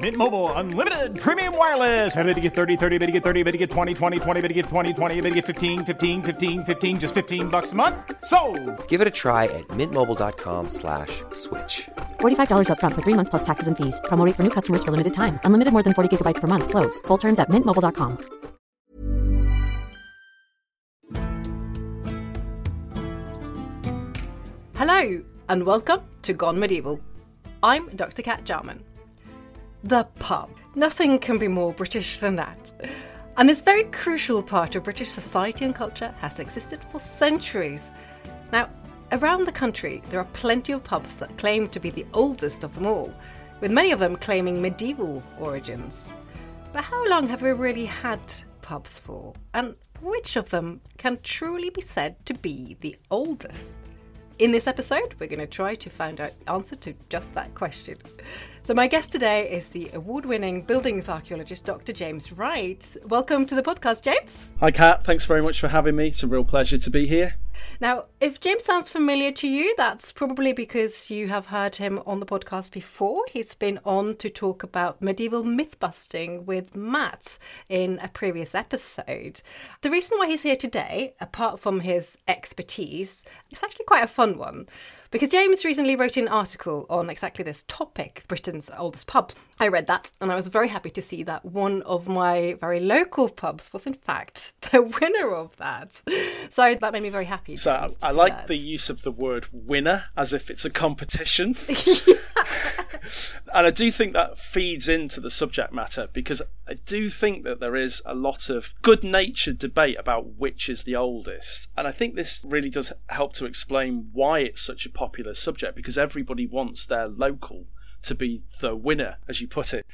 Mint Mobile Unlimited Premium Wireless. How to get 30, 30, how to get 30, how to get 20, 20, 20, how to get 20, 20, how to get 15, 15, 15, 15, just $15 a month? Sold! Give it a try at mintmobile.com/switch. $45 up front for 3 months plus taxes and fees. Promo rate for new customers for limited time. Unlimited more than 40 gigabytes per month. Slows full terms at mintmobile.com. Hello and welcome to Gone Medieval. I'm Dr. Cat Jarman. The pub. Nothing can be more British than that. And this very crucial part of British society and culture has existed for centuries. Now, around the country, there are plenty of pubs that claim to be the oldest of them all, with many of them claiming medieval origins. But how long have we really had pubs for? And which of them can truly be said to be the oldest? In this episode, we're going to try to find out the answer to just that question. So my guest today is the award-winning buildings archaeologist, Dr. James Wright. Welcome to the podcast, James. Hi, Kat. Thanks very much for having me. It's a real pleasure to be here. Now, if James sounds familiar to you, that's probably because you have heard him on the podcast before. He's been on to talk about medieval myth-busting with Matt in a previous episode. The reason why he's here today, apart from his expertise, it's actually quite a fun one, because James recently wrote an article on exactly this topic, Britain's oldest pubs. I read that and I was very happy to see that one of my very local pubs was in fact the winner of that. So that made me very happy. So James, I like that. The use of the word winner as if it's a competition. Yeah. And I do think that feeds into the subject matter, because I do think that there is a lot of good-natured debate about which is the oldest. And I think this really does help to explain why it's such a popular subject, because everybody wants their local to be the winner, as you put it.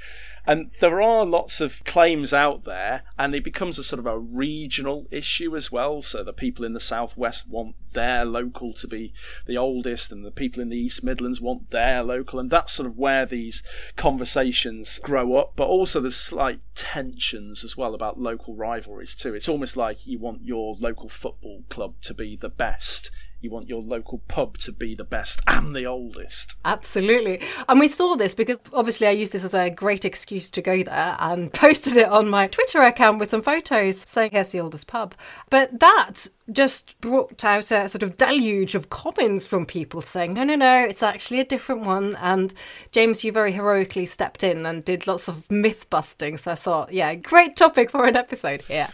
And there are lots of claims out there, and it becomes a sort of a regional issue as well. So the people in the southwest want their local to be the oldest, and the people in the East Midlands want their local, and that's sort of where these conversations grow up. But also there's slight tensions as well about local rivalries too. It's almost like you want your local football club to be the best. You want your local pub to be the best and the oldest. Absolutely. And we saw this because obviously I used this as a great excuse to go there and posted it on my Twitter account with some photos saying, here's the oldest pub. But that just brought out a sort of deluge of comments from people saying, no, it's actually a different one. And James, you very heroically stepped in and did lots of myth busting. So I thought, yeah, great topic for an episode here.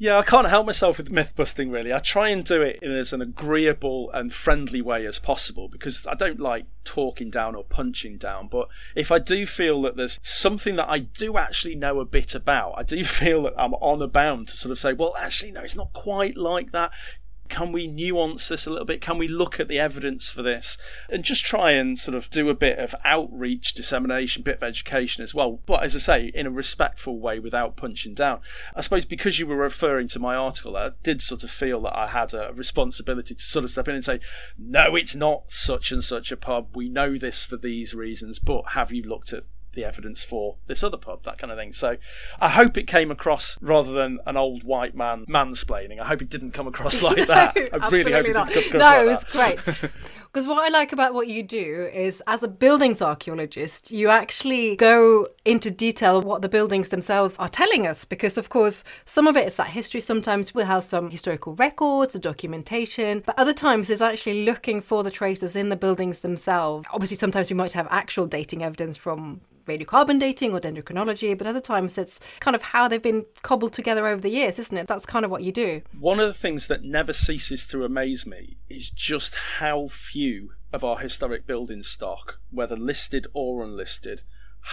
Yeah, I can't help myself with myth-busting, really. I try and do it in as an agreeable and friendly way as possible, because I don't like talking down or punching down. But if I do feel that there's something that I do actually know a bit about, I do feel that I'm on a bound to sort of say, well, actually, no, it's not quite like that. Can we nuance this a little bit? Can we look at the evidence for this? And just try and sort of do a bit of outreach, dissemination, bit of education as well. But as I say, in a respectful way without punching down. I suppose because you were referring to my article, I did sort of feel that I had a responsibility to sort of step in and say, no, it's not such and such a pub. We know this for these reasons, but have you looked at the evidence for this other pub, that kind of thing. So I hope it came across, rather than an old white man mansplaining, I hope it didn't come across like that. I really hope it didn't come across like that. No, it was great. Because what I like about what you do is, as a buildings archaeologist, you actually go into detail what the buildings themselves are telling us, because, of course, some of it is that history. Sometimes we'll have some historical records or documentation, but other times it's actually looking for the traces in the buildings themselves. Obviously, sometimes we might have actual dating evidence from radiocarbon dating or dendrochronology, but other times it's kind of how they've been cobbled together over the years, isn't it? That's kind of what you do. One of the things that never ceases to amaze me is just how few of our historic building stock, whether listed or unlisted,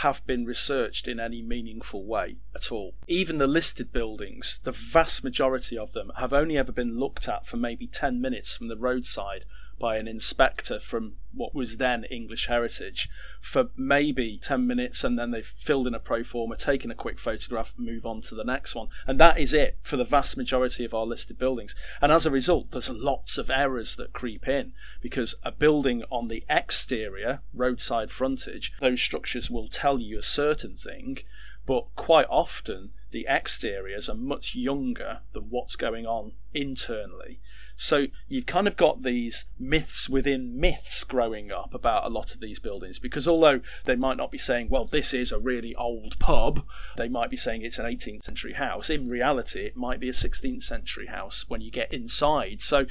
have been researched in any meaningful way at all. Even the listed buildings, the vast majority of them have only ever been looked at for maybe 10 minutes from the roadside by an inspector from what was then English Heritage for maybe 10 minutes, and then they've filled in a pro forma, taken a quick photograph, move on to the next one. And that is it for the vast majority of our listed buildings. And as a result, there's lots of errors that creep in, because a building on the exterior, roadside frontage, those structures will tell you a certain thing, but quite often the exteriors are much younger than what's going on internally. So you've kind of got these myths within myths growing up about a lot of these buildings, because although they might not be saying, well, this is a really old pub, they might be saying it's an 18th century house. In reality, it might be a 16th century house when you get inside. So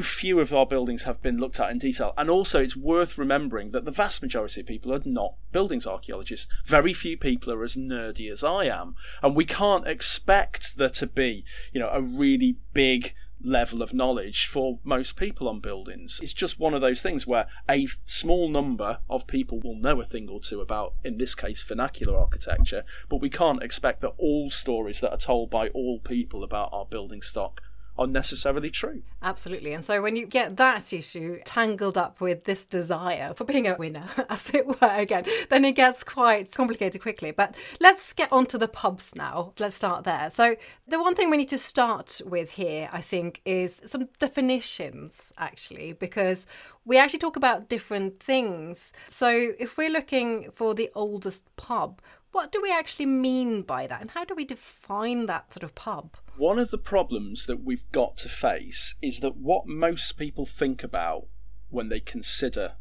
few of our buildings have been looked at in detail. And also it's worth remembering that the vast majority of people are not buildings archaeologists. Very few people are as nerdy as I am. And we can't expect there to be, a really big level of knowledge for most people on buildings. It's just one of those things where a small number of people will know a thing or two about, in this case, vernacular architecture, but we can't expect that all stories that are told by all people about our building stock are necessarily true. Absolutely. And so when you get that issue tangled up with this desire for being a winner, as it were, again, then it gets quite complicated quickly. But let's get on to the pubs now. Let's start there. So the one thing we need to start with here, I think, is some definitions, actually, because we actually talk about different things. So if we're looking for the oldest pub, what do we actually mean by that? And how do we define that sort of pub? One of the problems that we've got to face is that what most people think about when they consider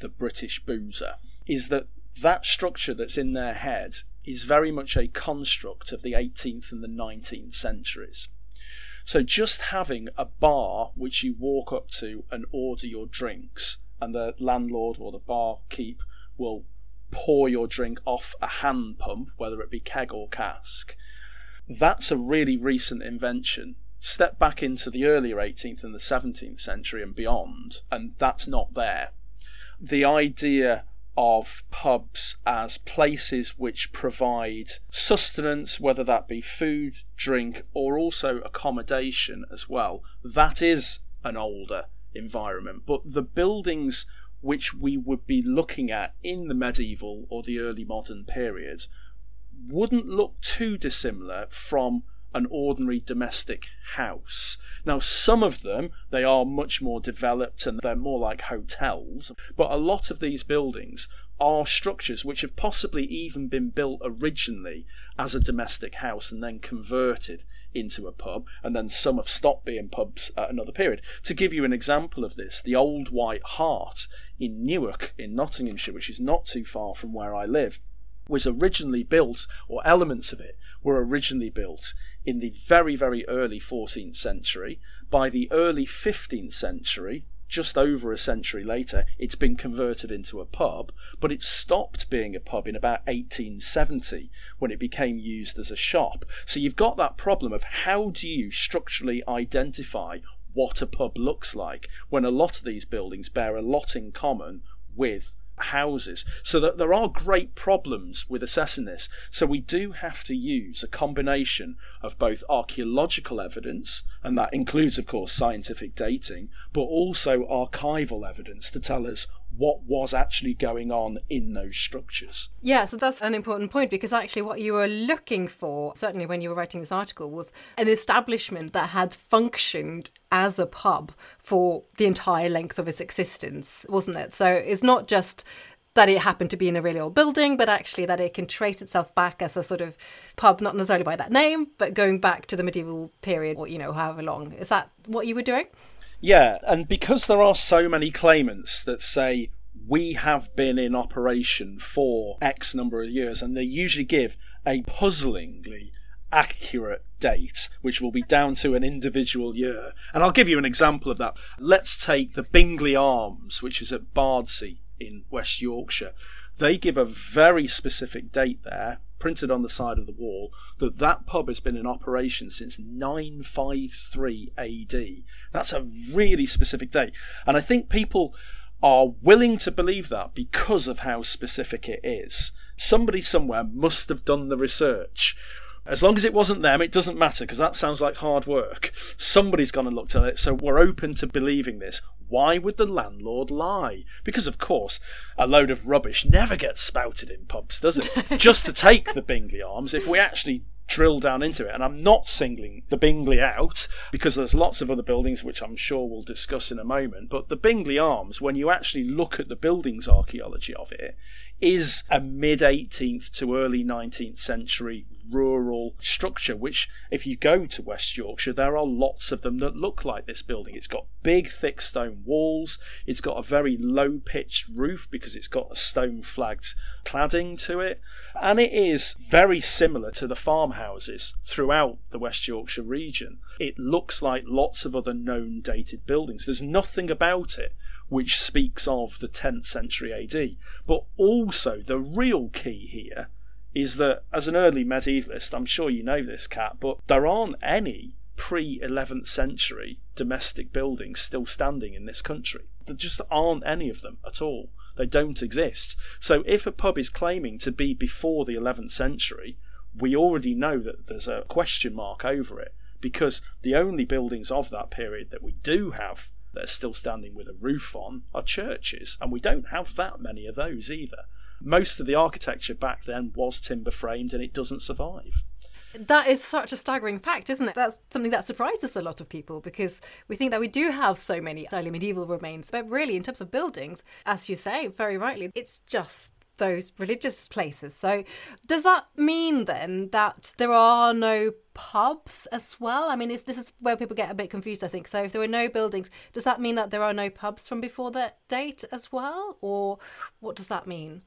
the British boozer is that structure that's in their head is very much a construct of the 18th and the 19th centuries. So just having a bar which you walk up to and order your drinks, and the landlord or the barkeep will pour your drink off a hand pump, whether it be keg or cask, that's a really recent invention. Step back into the earlier 18th and the 17th century and beyond, and that's not there. The idea of pubs as places which provide sustenance, whether that be food, drink, or also accommodation as well, that is an older environment. But the buildings which we would be looking at in the medieval or the early modern period wouldn't look too dissimilar from an ordinary domestic house. Now, some of them, they are much more developed and they're more like hotels, but a lot of these buildings are structures which have possibly even been built originally as a domestic house and then converted into a pub, and then some have stopped being pubs at another period. To give you an example of this, the Old White Hart in Newark in Nottinghamshire, which is not too far from where I live, was originally built, or elements of it were originally built, in the very, very early 14th century. By the early 15th century, just over a century later, it's been converted into a pub, but it stopped being a pub in about 1870 when it became used as a shop. So you've got that problem of how do you structurally identify what a pub looks like when a lot of these buildings bear a lot in common with houses. So that there are great problems with assessing this. So we do have to use a combination of both archaeological evidence, and that includes, of course, scientific dating, but also archival evidence to tell us what was actually going on in those structures. Yeah, so that's an important point, because actually what you were looking for, certainly when you were writing this article, was an establishment that had functioned as a pub for the entire length of its existence, wasn't it? So it's not just that it happened to be in a really old building, but actually that it can trace itself back as a sort of pub, not necessarily by that name, but going back to the medieval period or, however long. Is that what you were doing? Yeah, and because there are so many claimants that say we have been in operation for X number of years, and they usually give a puzzlingly accurate date, which will be down to an individual year. And I'll give you an example of that. Let's take the Bingley Arms, which is at Bardsey in West Yorkshire. They give a very specific date there, printed on the side of the wall, that that pub has been in operation since 953 AD. That's a really specific date. And I think people are willing to believe that because of how specific it is. Somebody somewhere must have done the research. As long as it wasn't them, it doesn't matter, because that sounds like hard work. Somebody's gone and looked at it, so we're open to believing this. Why would the landlord lie? Because, of course, a load of rubbish never gets spouted in pubs, does it? Just to take the Bingley Arms, if we actually drill down into it, and I'm not singling the Bingley out, because there's lots of other buildings which I'm sure we'll discuss in a moment, but the Bingley Arms, when you actually look at the buildings archaeology of it, is a mid-18th to early 19th century rural structure, which if you go to West Yorkshire, there are lots of them that look like this building. It's got big, thick stone walls. It's got a very low-pitched roof because it's got a stone-flagged cladding to it. And it is very similar to the farmhouses throughout the West Yorkshire region. It looks like lots of other known dated buildings. There's nothing about it which speaks of the 10th century AD. But also the real key here is that, as an early medievalist, I'm sure you know this, Kat, but there aren't any pre-11th century domestic buildings still standing in this country. There just aren't any of them at all. They don't exist. So if a pub is claiming to be before the 11th century, we already know that there's a question mark over it, because the only buildings of that period that we do have that are still standing with a roof on are churches, and we don't have that many of those either. Most of the architecture back then was timber framed, and it doesn't survive. That is such a staggering fact, isn't it? That's something that surprises a lot of people, because we think that we do have so many early medieval remains, but really in terms of buildings, as you say very rightly, it's just those religious places. So does that mean then that there are no pubs as well? I mean, this is where people get a bit confused, I think. So if there were no buildings, does that mean that there are no pubs from before that date as well? Or what does that mean?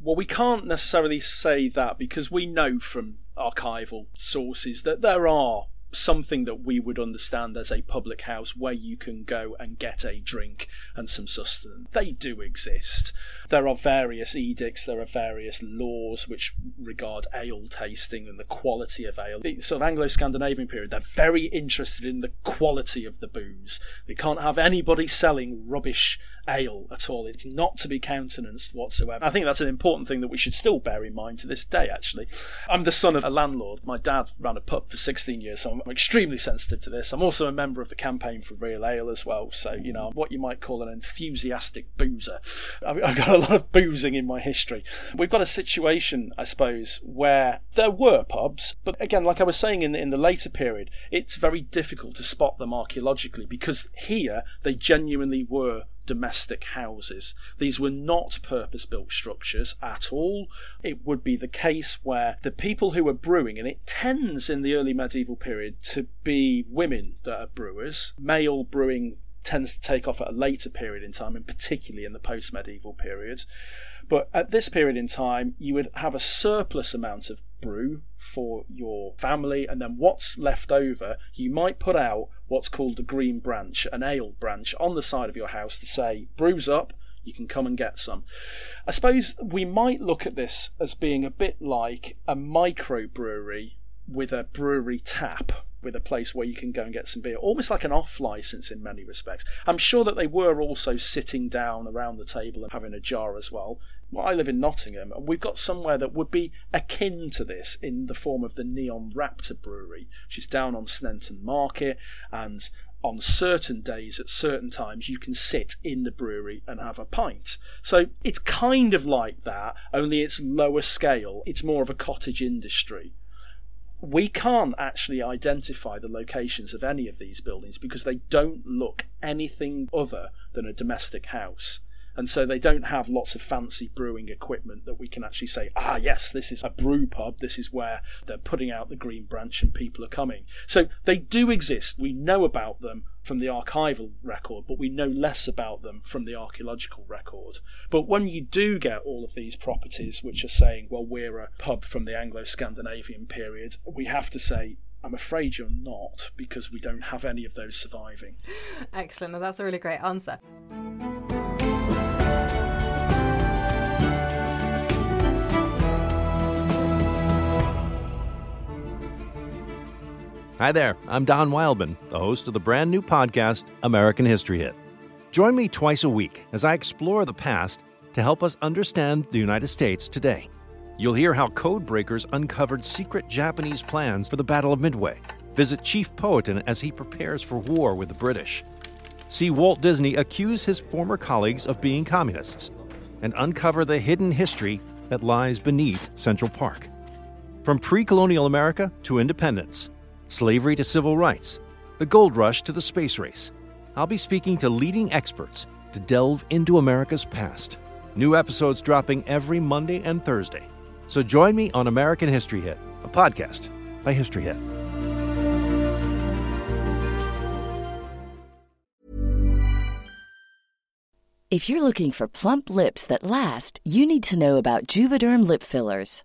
Well, we can't necessarily say that, because we know from archival sources that there are something that we would understand as a public house where you can go and get a drink and some sustenance. They do exist. There are various edicts, there are various laws which regard ale tasting and the quality of ale. The sort of Anglo-Scandinavian period, they're very interested in the quality of the booze. They can't have anybody selling rubbish ale at all. It's not to be countenanced whatsoever. I think that's an important thing that we should still bear in mind to this day, actually. I'm the son of a landlord. My dad ran a pub for 16 years, so I'm extremely sensitive to this. I'm also a member of the campaign for real ale as well, so, you know, I'm what you might call an enthusiastic boozer. I've got a lot of boozing in my history. We've got a situation, I suppose, where there were pubs, but again, like I was saying in the later period, it's very difficult to spot them archaeologically, because here they genuinely were domestic houses. These were not purpose-built structures at all. It would be the case where the people who were brewing, and it tends in the early medieval period to be women that are brewers. Male brewing tends to take off at a later period in time, and particularly in the post-medieval period. But at this period in time, you would have a surplus amount of brew for your family, and then what's left over, you might put out what's called the green branch, an ale branch, on the side of your house to say, brew's up, you can come and get some. I suppose we might look at this as being a bit like a microbrewery with a brewery tap, with a place where you can go and get some beer, almost like an off license in many respects. I'm sure that they were also sitting down around the table and having a jar as well. Well, I live in Nottingham, and we've got somewhere that would be akin to this in the form of the Neon Raptor Brewery, which is down on Snenton Market, and on certain days at certain times you can sit in the brewery and have a pint. So it's kind of like that, only it's lower scale. It's more of a cottage industry. We can't actually identify the locations of any of these buildings because they don't look anything other than a domestic house. And so they don't have lots of fancy brewing equipment that we can actually say, ah, yes, this is a brew pub. This is where they're putting out the green branch and people are coming. So they do exist. We know about them from the archival record, but we know less about them from the archaeological record. But when you do get all of these properties which are saying, well, we're a pub from the Anglo-Scandinavian period, we have to say, I'm afraid you're not, because we don't have any of those surviving. Excellent. Well, that's a really great answer. Hi there, I'm Don Wildman, the host of the brand new podcast, American History Hit. Join me twice a week as I explore the past to help us understand the United States today. You'll hear how codebreakers uncovered secret Japanese plans for the Battle of Midway, visit Chief Powhatan as he prepares for war with the British, see Walt Disney accuse his former colleagues of being communists, and uncover the hidden history that lies beneath Central Park. From pre-colonial America to independence, slavery to civil rights, the gold rush to the space race, I'll be speaking to leading experts to delve into America's past. New episodes dropping every Monday and Thursday. So join me on American History Hit, a podcast by History Hit. If you're looking for plump lips that last, you need to know about Juvederm lip fillers.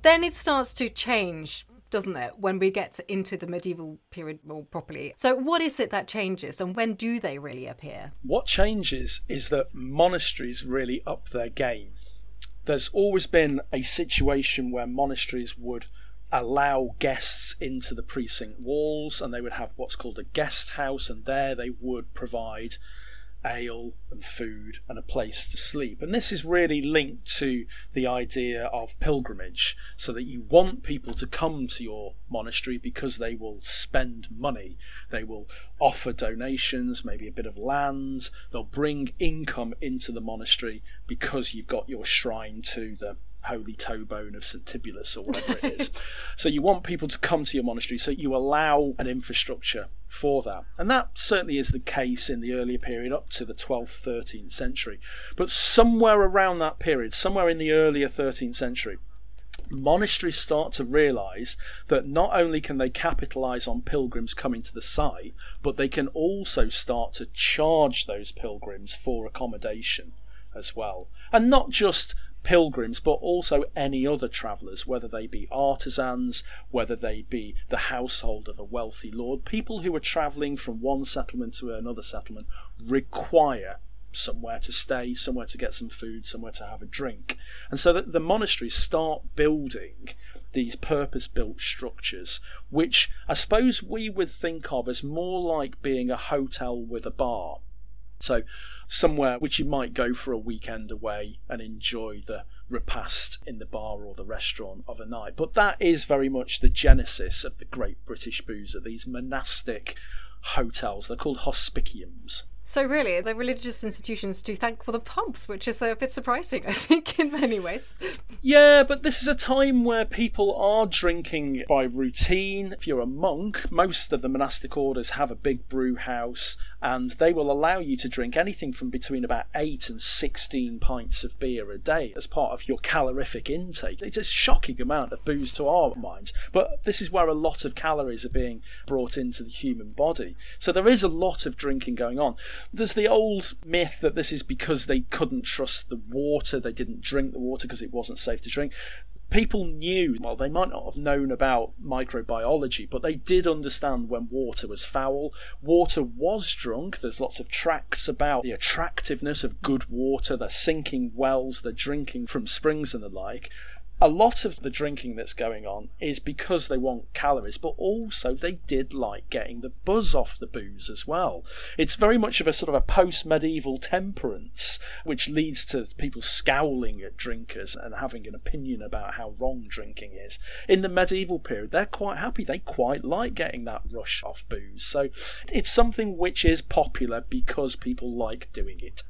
Then it starts to change, doesn't it, when we get into the medieval period more properly. So what is it that changes, and when do they really appear? What changes is that monasteries really up their game. There's always been a situation where monasteries would allow guests into the precinct walls, and they would have what's called a guest house, and there they would provide ale and food and a place to sleep. And this is really linked to the idea of pilgrimage, so that you want people to come to your monastery because they will spend money, they will offer donations, maybe a bit of land, they'll bring income into the monastery because you've got your shrine to the Holy Toe Bone of St Tibulus or whatever it is. So you want people to come to your monastery, so you allow an infrastructure for that. And that certainly is the case in the earlier period up to the 12th, 13th century. But somewhere around that period, somewhere in the earlier 13th century, monasteries start to realise that not only can they capitalise on pilgrims coming to the site, but they can also start to charge those pilgrims for accommodation as well. And not just pilgrims, but also any other travellers, whether they be artisans, whether they be the household of a wealthy lord. People who are travelling from one settlement to another settlement require somewhere to stay, somewhere to get some food, somewhere to have a drink. And so that the monasteries start building these purpose-built structures, which I suppose we would think of as more like being a hotel with a bar. So somewhere which you might go for a weekend away and enjoy the repast in the bar or the restaurant of a night. But that is very much the genesis of the great British boozer, these monastic hotels. They're called hospitiums. So really, the religious institutions to thank for the pubs, which is a bit surprising, I think, in many ways. Yeah, but this is a time where people are drinking by routine. If you're a monk, most of the monastic orders have a big brew house, and they will allow you to drink anything from between about 8 and 16 pints of beer a day as part of your calorific intake. It's a shocking amount of booze to our minds, but this is where a lot of calories are being brought into the human body. So there is a lot of drinking going on. There's the old myth that this is because they couldn't trust the water, they didn't drink the water because it wasn't safe to drink. People knew, well, they might not have known about microbiology, but they did understand when water was foul. Water was drunk. There's lots of tracts about the attractiveness of good water. They're sinking wells, they're drinking from springs and the like. A lot of the drinking that's going on is because they want calories, but also they did like getting the buzz off the booze as well. It's very much of a sort of a post-medieval temperance, which leads to people scowling at drinkers and having an opinion about how wrong drinking is. In the medieval period, they're quite happy. They quite like getting that rush off booze. So it's something which is popular because people like doing it.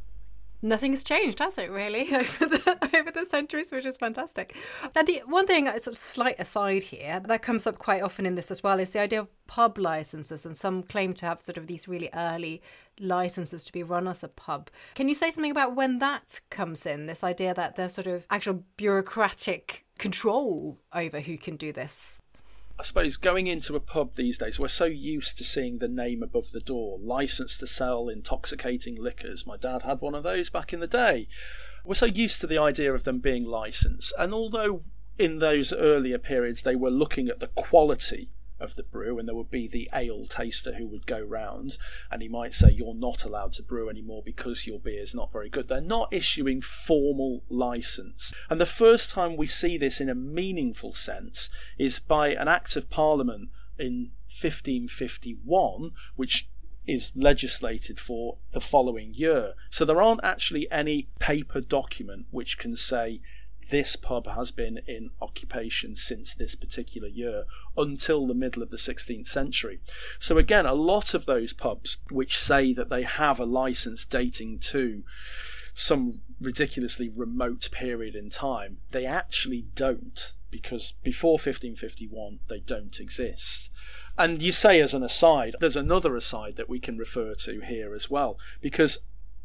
Nothing's changed, has it, really, over the centuries, which is fantastic. Now, the one thing, sort of slight aside here, that comes up quite often in this as well is the idea of pub licenses, and some claim to have sort of these really early licenses to be run as a pub. Can you say something about when that comes in, this idea that there's sort of actual bureaucratic control over who can do this? I suppose going into a pub these days, we're so used to seeing the name above the door, licensed to sell intoxicating liquors. My dad had one of those back in the day. We're so used to the idea of them being licensed. And although in those earlier periods they were looking at the quality of the brew, and there would be the ale taster who would go round and he might say, you're not allowed to brew anymore because your beer's not very good. They're not issuing formal licence. And the first time we see this in a meaningful sense is by an Act of Parliament in 1551, which is legislated for the following year. So there aren't actually any paper document which can say, this pub has been in occupation since this particular year, until the middle of the 16th century. So again, a lot of those pubs which say that they have a licence dating to some ridiculously remote period in time, they actually don't, because before 1551 they don't exist. And you say, as an aside, there's another aside that we can refer to here as well, because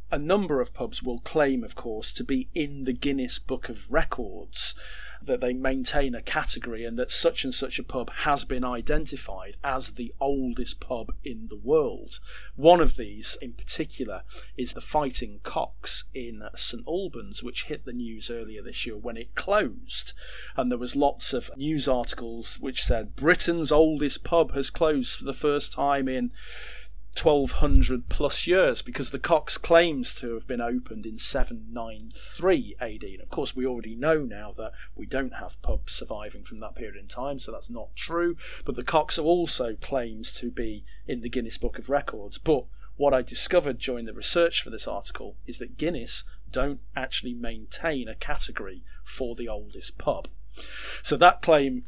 a number of pubs will claim, of course, to be in the Guinness Book of Records, that they maintain a category and that such and such a pub has been identified as the oldest pub in the world. One of these in particular is the Fighting Cocks in St Albans, which hit the news earlier this year when it closed, and there was lots of news articles which said Britain's oldest pub has closed for the first time in 1200 plus years, because the Cocks claims to have been opened in 793 AD. And of course, we already know now that we don't have pubs surviving from that period in time, so that's not true. But the Cocks also claims to be in the Guinness Book of Records. But what I discovered during the research for this article is that Guinness don't actually maintain a category for the oldest pub. So that claim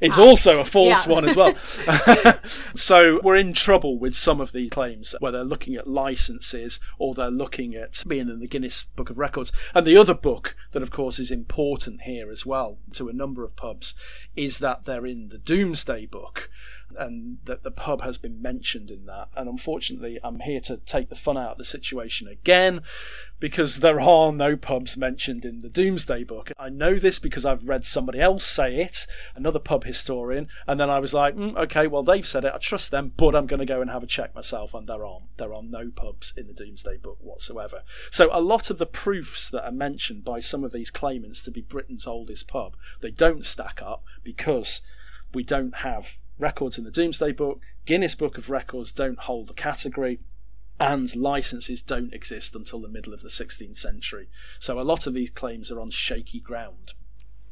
is also a false one as well. So we're in trouble with some of these claims where they're looking at licenses or they're looking at being in the Guinness Book of Records. And the other book that, of course, is important here as well to a number of pubs is that they're in the Domesday Book, and that the pub has been mentioned in that. And unfortunately, I'm here to take the fun out of the situation again, because there are no pubs mentioned in the Domesday Book. I know this because I've read somebody else say it, another pub historian, and then I was like, okay, well, they've said it, I trust them, but I'm going to go and have a check myself, and there are no pubs in the Domesday Book whatsoever. So a lot of the proofs that are mentioned by some of these claimants to be Britain's oldest pub, they don't stack up because we don't have records in the Domesday Book, Guinness Book of Records don't hold a category, and licenses don't exist until the middle of the 16th century. So a lot of these claims are on shaky ground.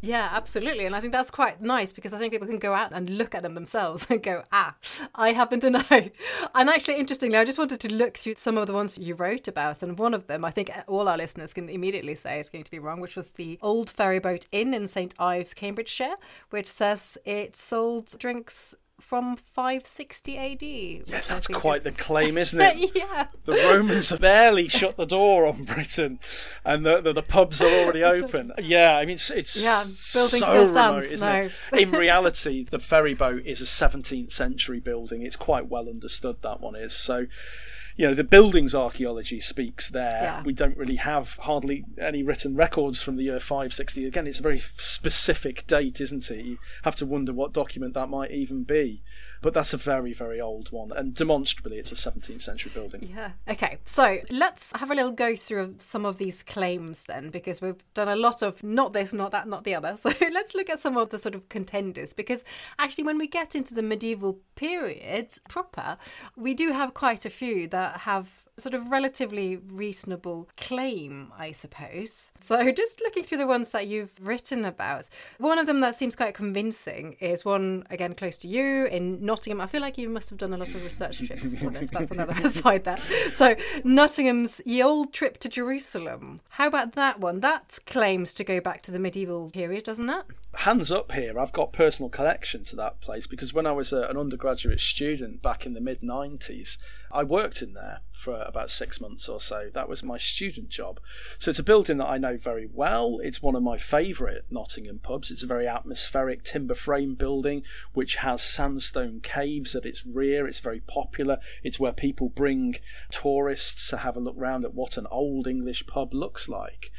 Yeah, absolutely. And I think that's quite nice because I think people can go out and look at them themselves and go, I happen to know. And actually, interestingly, I just wanted to look through some of the ones you wrote about. And one of them, I think all our listeners can immediately say is going to be wrong, which was the Old Ferryboat Inn in St Ives, Cambridgeshire, which says it sold drinks from 560 AD. Yeah, that's quite the claim, isn't it? Yeah. The Romans have barely shut the door on Britain and the pubs are already open. Yeah, I mean, it's building so still stands, remote, isn't it? In reality, the ferryboat is a 17th century building. It's quite well understood, that one is. So, you know, the building's archaeology speaks there. Yeah. We don't really have hardly any written records from the year 560. Again, it's a very specific date, isn't it? You have to wonder what document that might even be. But that's a very, very old one. And demonstrably, it's a 17th century building. Yeah. Okay, so let's have a little go through some of these claims then, because we've done a lot of not this, not that, not the other. So let's look at some of the sort of contenders, because actually when we get into the medieval period proper, we do have quite a few that have sort of relatively reasonable claim, I suppose. So just looking through the ones that you've written about, one of them that seems quite convincing is one, again, close to you in Nottingham. I feel like you must have done a lot of research trips for this. That's another aside there. So Nottingham's Ye Olde Trip to Jerusalem. How about that one? That claims to go back to the medieval period, doesn't it? Hands up here, I've got personal connection to that place because when I was an undergraduate student back in the mid-90s, I worked in there for about 6 months or so. That was my student job. So it's a building that I know very well. It's one of my favourite Nottingham pubs. It's a very atmospheric timber frame building which has sandstone caves at its rear. It's very popular. It's where people bring tourists to have a look round at what an old English pub looks like.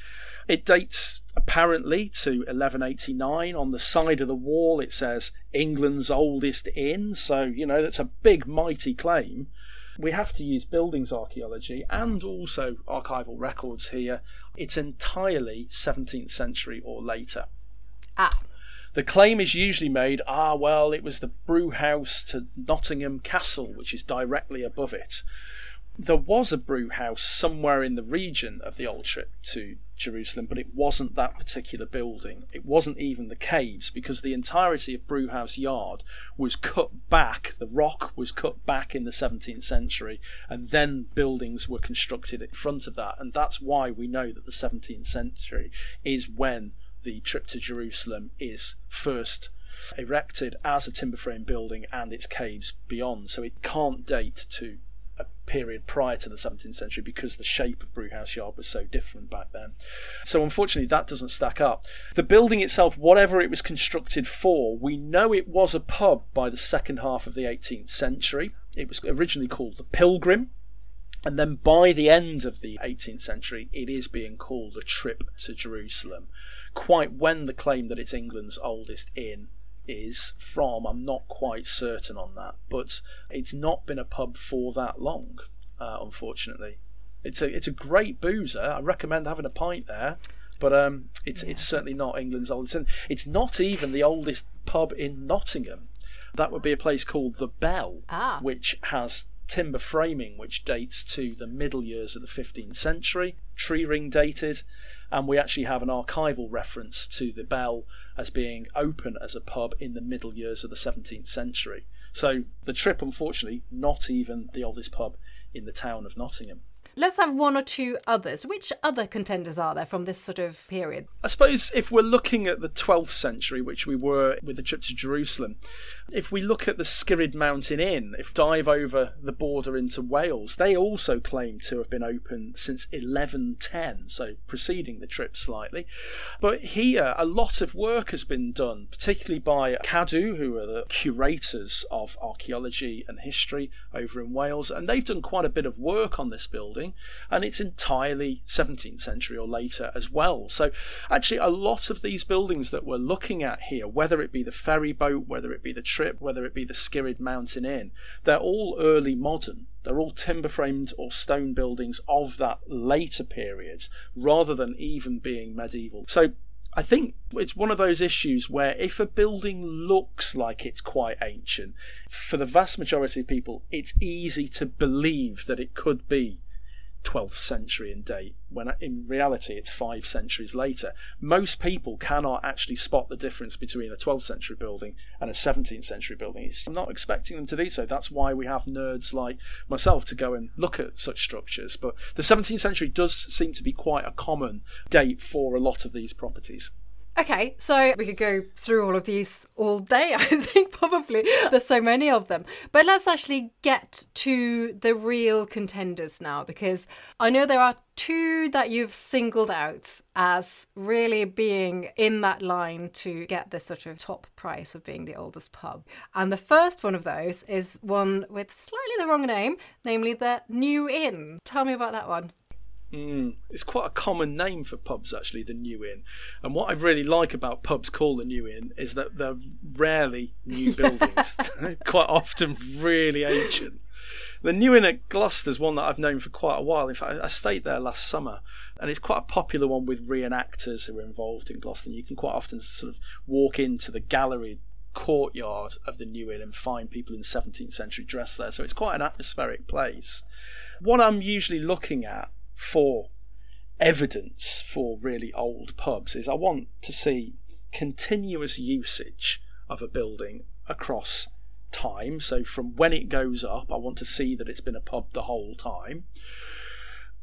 It dates apparently to 1189. On the side of the wall it says England's oldest inn, so you know that's a big mighty claim. We have to use buildings archaeology and also archival records here. It's entirely 17th century or later. The claim is usually made, well, it was the brewhouse to Nottingham Castle, which is directly above it. There was a brewhouse somewhere in the region of the Old Trip to Jerusalem, but it wasn't that particular building. It wasn't even the caves, because the entirety of Brewhouse Yard was cut back. The rock was cut back in the 17th century, and then buildings were constructed in front of that. And that's why we know that the 17th century is when the Trip to Jerusalem is first erected as a timber frame building and its caves beyond. So it can't date to a period prior to the 17th century because the shape of Brewhouse Yard was so different back then. So unfortunately that doesn't stack up. The building itself, whatever it was constructed for, we know it was a pub by the second half of the 18th century. It was originally called the Pilgrim, and then by the end of the 18th century it is being called the Trip to Jerusalem. Quite when the claim that it's England's oldest inn is from, I'm not quite certain on that, but it's not been a pub for that long, unfortunately. It's a great boozer. I recommend having a pint there, but it's certainly not England's oldest. It's not even the oldest pub in Nottingham. That would be a place called The Bell, which has timber framing which dates to the middle years of the 15th century, tree ring dated, and we actually have an archival reference to The Bell as being open as a pub in the middle years of the 17th century. So the Trip, unfortunately, not even the oldest pub in the town of Nottingham. Let's have one or two others. Which other contenders are there from this sort of period? I suppose if we're looking at the 12th century, which we were with the Trip to Jerusalem, if we look at the Skirrid Mountain Inn, if dive over the border into Wales, they also claim to have been open since 1110, so preceding the trip slightly. But here, a lot of work has been done, particularly by CADW, who are the curators of archaeology and history over in Wales, and they've done quite a bit of work on this building. And it's entirely 17th century or later as well. So actually a lot of these buildings that we're looking at here, whether it be the ferry boat, whether it be the Trip, whether it be the Skirrid Mountain Inn, they're all early modern. They're all timber framed or stone buildings of that later period rather than even being medieval. So I think it's one of those issues where if a building looks like it's quite ancient, for the vast majority of people, it's easy to believe that it could be 12th century in date, when in reality it's 5 centuries later. Most people cannot actually spot the difference between a 12th century building and a 17th century building. I'm not expecting them to do so. That's why we have nerds like myself to go and look at such structures. But the 17th century does seem to be quite a common date for a lot of these properties. Okay, so we could go through all of these all day, I think, probably. There's so many of them. But let's actually get to the real contenders now, because I know there are two that you've singled out as really being in that line to get the sort of top prize of being the oldest pub. And the first one of those is one with slightly the wrong name, namely the New Inn. Tell me about that one. It's quite a common name for pubs, actually, the New Inn. And what I really like about pubs called the New Inn is that they're rarely new buildings, quite often really ancient. The New Inn at Gloucester is one that I've known for quite a while. In fact, I stayed there last summer, and it's quite a popular one with reenactors who are involved in Gloucester. And you can quite often sort of walk into the gallery courtyard of the New Inn and find people in 17th century dress there. So it's quite an atmospheric place. What I'm usually looking at for evidence for really old pubs is I want to see continuous usage of a building across time. So from when it goes up, I want to see that it's been a pub the whole time.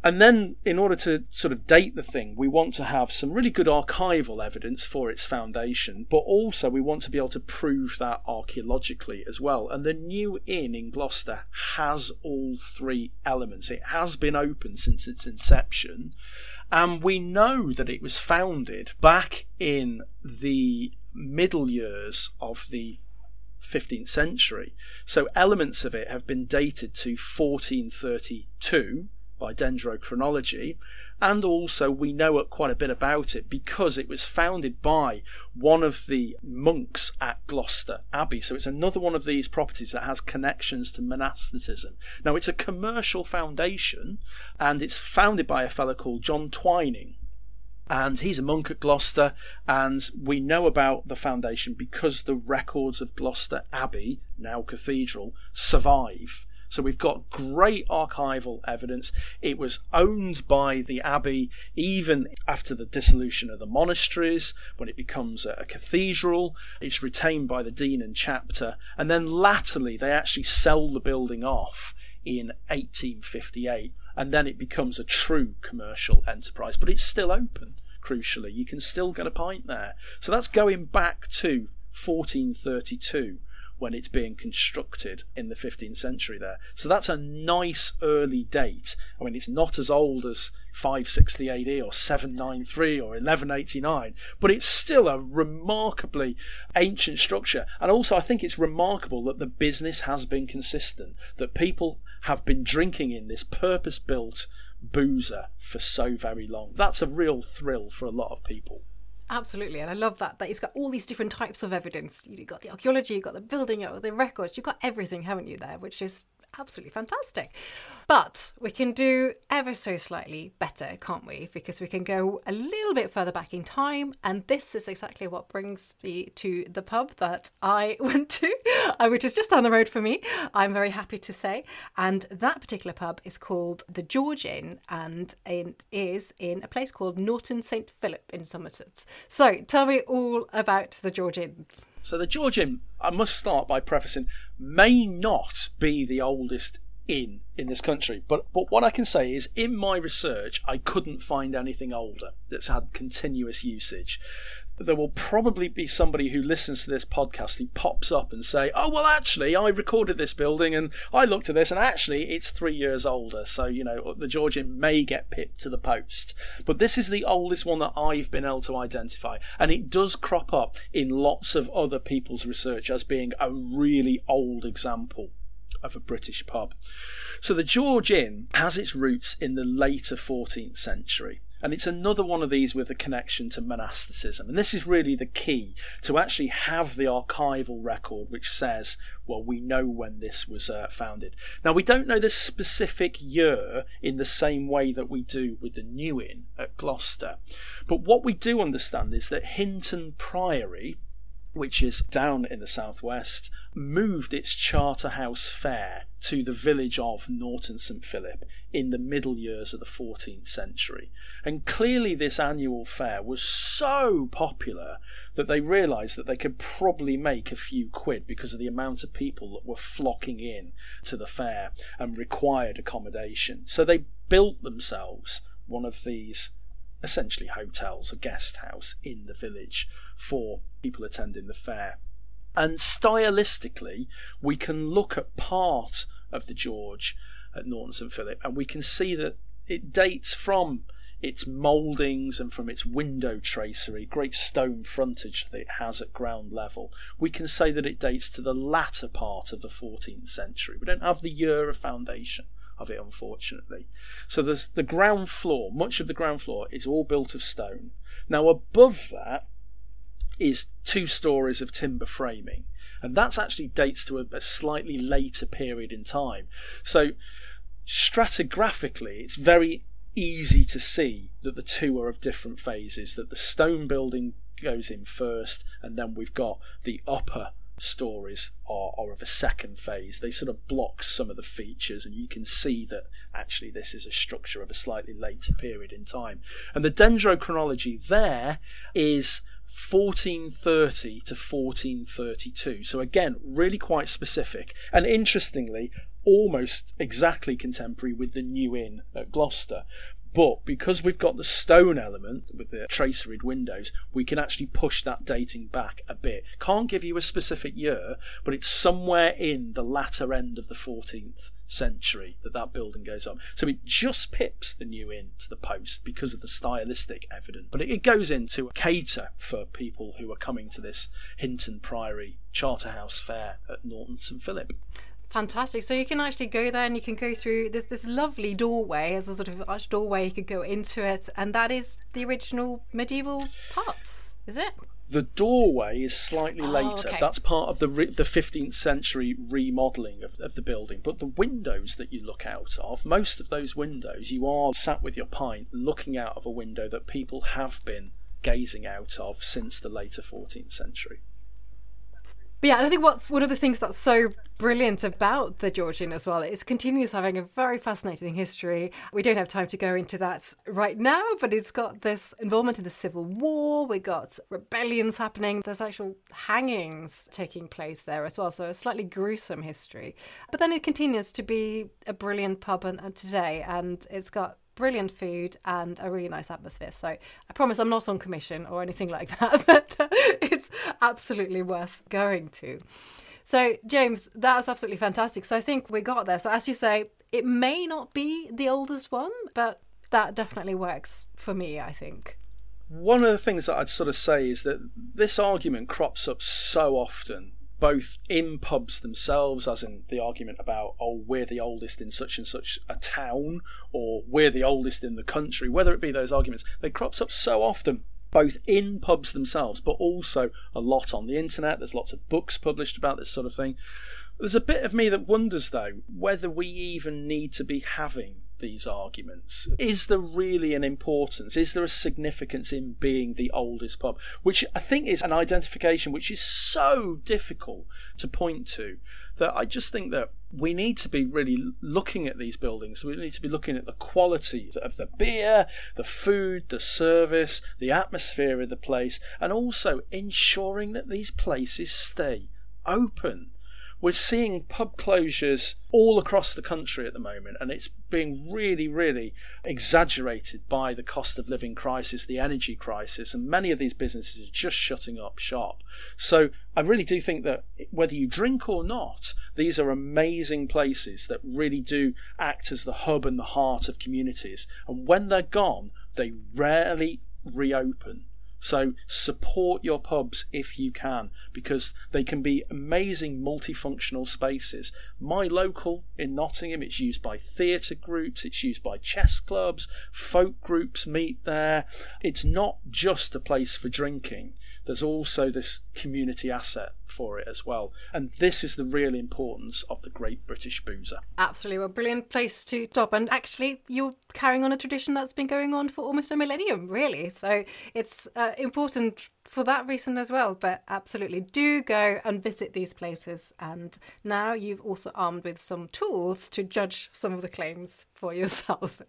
And then in order to sort of date the thing, we want to have some really good archival evidence for its foundation, but also we want to be able to prove that archaeologically as well. And the New Inn in Gloucester has all three elements. It has been open since its inception, and we know that it was founded back in the middle years of the 15th century. So elements of it have been dated to 1432, by dendrochronology, and also we know quite a bit about it because it was founded by one of the monks at Gloucester Abbey. So it's another one of these properties that has connections to monasticism. Now, it's a commercial foundation, and it's founded by a fellow called John Twining, and he's a monk at Gloucester, and we know about the foundation because the records of Gloucester Abbey, now cathedral, survive. So we've got great archival evidence. It was owned by the abbey even after the dissolution of the monasteries, when it becomes a cathedral. It's retained by the dean and chapter. And then latterly, they actually sell the building off in 1858. And then it becomes a true commercial enterprise. But it's still open, crucially. You can still get a pint there. So that's going back to 1432. When it's being constructed in the 15th century there. So that's a nice early date. I mean, it's not as old as 560 AD or 793 or 1189, but it's still a remarkably ancient structure. And also, I think it's remarkable that the business has been consistent, that people have been drinking in this purpose-built boozer for so very long. That's a real thrill for a lot of people. Absolutely, and I love that it's got all these different types of evidence. You've got the archaeology, you've got the building, the records, you've got everything, haven't you, there, which is absolutely fantastic. But we can do ever so slightly better, can't we? Because we can go a little bit further back in time, and this is exactly what brings me to the pub that I went to, which is just down the road for me, I'm very happy to say. And that particular pub is called the George Inn, and it is in a place called Norton St Philip in Somerset. So tell me all about the George Inn. So the George Inn, I must start by prefacing, may not be the oldest inn in this country. But what I can say is, in my research, I couldn't find anything older that's had continuous usage. There will probably be somebody who listens to this podcast who pops up and say, oh, well, actually, I recorded this building and I looked at this and actually it's 3 years older. So, you know, the George Inn may get pipped to the post. But this is the oldest one that I've been able to identify. And it does crop up in lots of other people's research as being a really old example of a British pub. So the George Inn has its roots in the later 14th century. And it's another one of these with a connection to monasticism. And this is really the key, to actually have the archival record which says, well, we know when this was founded. Now, we don't know the specific year in the same way that we do with the New Inn at Gloucester. But what we do understand is that Hinton Priory which is down in the southwest, moved its Charterhouse Fair to the village of Norton St Philip in the middle years of the 14th century. And clearly this annual fair was so popular that they realised that they could probably make a few quid because of the amount of people that were flocking in to the fair and required accommodation. So they built themselves one of these essentially hotels, a guest house in the village for people attending the fair. And stylistically, we can look at part of the George at Norton St Philip and we can see that it dates from its mouldings and from its window tracery, great stone frontage that it has at ground level. We can say that it dates to the latter part of the 14th century. We don't have the year of foundation of it, unfortunately. So the ground floor, much of the ground floor, is all built of stone. Now above that is 2 stories of timber framing, and that's actually dates to a slightly later period in time. So stratigraphically, it's very easy to see that the two are of different phases, that the stone building goes in first, and then we've got the upper stories are of a second phase. They sort of block some of the features, and you can see that actually this is a structure of a slightly later period in time. And the dendrochronology there is 1430 to 1432, so again really quite specific, and interestingly almost exactly contemporary with the New Inn at Gloucester. But because we've got the stone element with the traceried windows, we can actually push that dating back a bit. Can't give you a specific year, but it's somewhere in the latter end of the 14th century that building goes on. So it just pips the New Inn to the post because of the stylistic evidence. But it goes in to cater for people who are coming to this Hinton Priory Charterhouse Fair at Norton St Philip. Fantastic. So you can actually go there and you can go through this lovely doorway. As a sort of arched doorway, you could go into it, and that is the original medieval parts, is it? The doorway is slightly later. Okay. That's part of the 15th century remodelling of the building. But the windows that you look out of, most of those windows, you are sat with your pint looking out of a window that people have been gazing out of since the later 14th century. But yeah, I think what's one of the things that's so brilliant about the George Inn as well is it continues having a very fascinating history. We don't have time to go into that right now, but it's got this involvement in the Civil War. We've got rebellions happening. There's actual hangings taking place there as well. So a slightly gruesome history. But then it continues to be a brilliant pub and today, and it's got brilliant food and a really nice atmosphere. So I promise I'm not on commission or anything like that, but it's absolutely worth going to. So James, that was absolutely fantastic. So I think we got there. So as you say, it may not be the oldest one, but that definitely works for me, I think. One of the things that I'd sort of say is that this argument crops up so often, both in pubs themselves, as in the argument about, oh, we're the oldest in such and such a town, or we're the oldest in the country, whether it be those arguments, they crops up so often, both in pubs themselves, but also a lot on the internet. There's lots of books published about this sort of thing. There's a bit of me that wonders, though, whether we even need to be having these arguments. Is there really an importance? Is there a significance in being the oldest pub? Which I think is an identification which is so difficult to point to, that I just think that we need to be really looking at these buildings. We need to be looking at the quality of the beer, the food, the service, the atmosphere of the place, and also ensuring that these places stay open. We're seeing pub closures all across the country at the moment, and it's being really, really exaggerated by the cost of living crisis, the energy crisis, and many of these businesses are just shutting up shop. So I really do think that whether you drink or not, these are amazing places that really do act as the hub and the heart of communities. And when they're gone, they rarely reopen. So support your pubs if you can, because they can be amazing multifunctional spaces. My local in Nottingham, it's used by theatre groups, it's used by chess clubs, folk groups meet there. It's not just a place for drinking. There's also this community asset for it as well. And this is the real importance of the Great British Boozer. Absolutely. Well, brilliant place to stop. And actually, you're carrying on a tradition that's been going on for almost a millennium, really. So it's important for that reason as well. But absolutely do go and visit these places. And now you've also armed with some tools to judge some of the claims for yourself.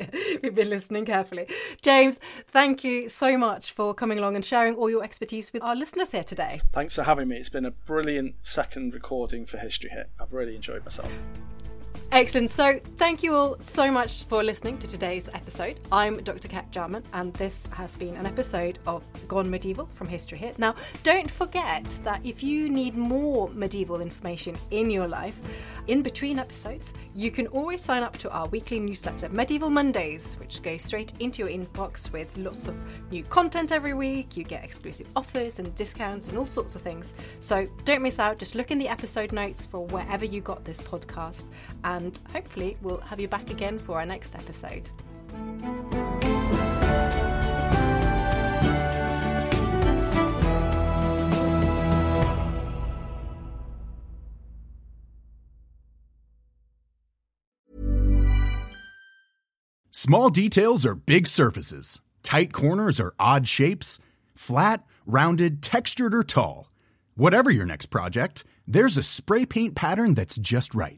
You've been listening carefully. James, thank you so much for coming along and sharing all your expertise with our listeners here today. Thanks for having me. It's been a brilliant second recording for History Hit. I've really enjoyed myself. Excellent. So thank you all so much for listening to today's episode. I'm Dr. Cat Jarman, and this has been an episode of Gone Medieval from History Hit. Now, don't forget that if you need more medieval information in your life, in between episodes, you can always sign up to our weekly newsletter, Medieval Mondays, which goes straight into your inbox with lots of new content every week. You get exclusive offers and discounts and all sorts of things. So don't miss out. Just look in the episode notes for wherever you got this podcast, and hopefully we'll have you back again for our next episode. Small details are big surfaces. Tight corners are odd shapes. Flat, rounded, textured, or tall. Whatever your next project, there's a spray paint pattern that's just right.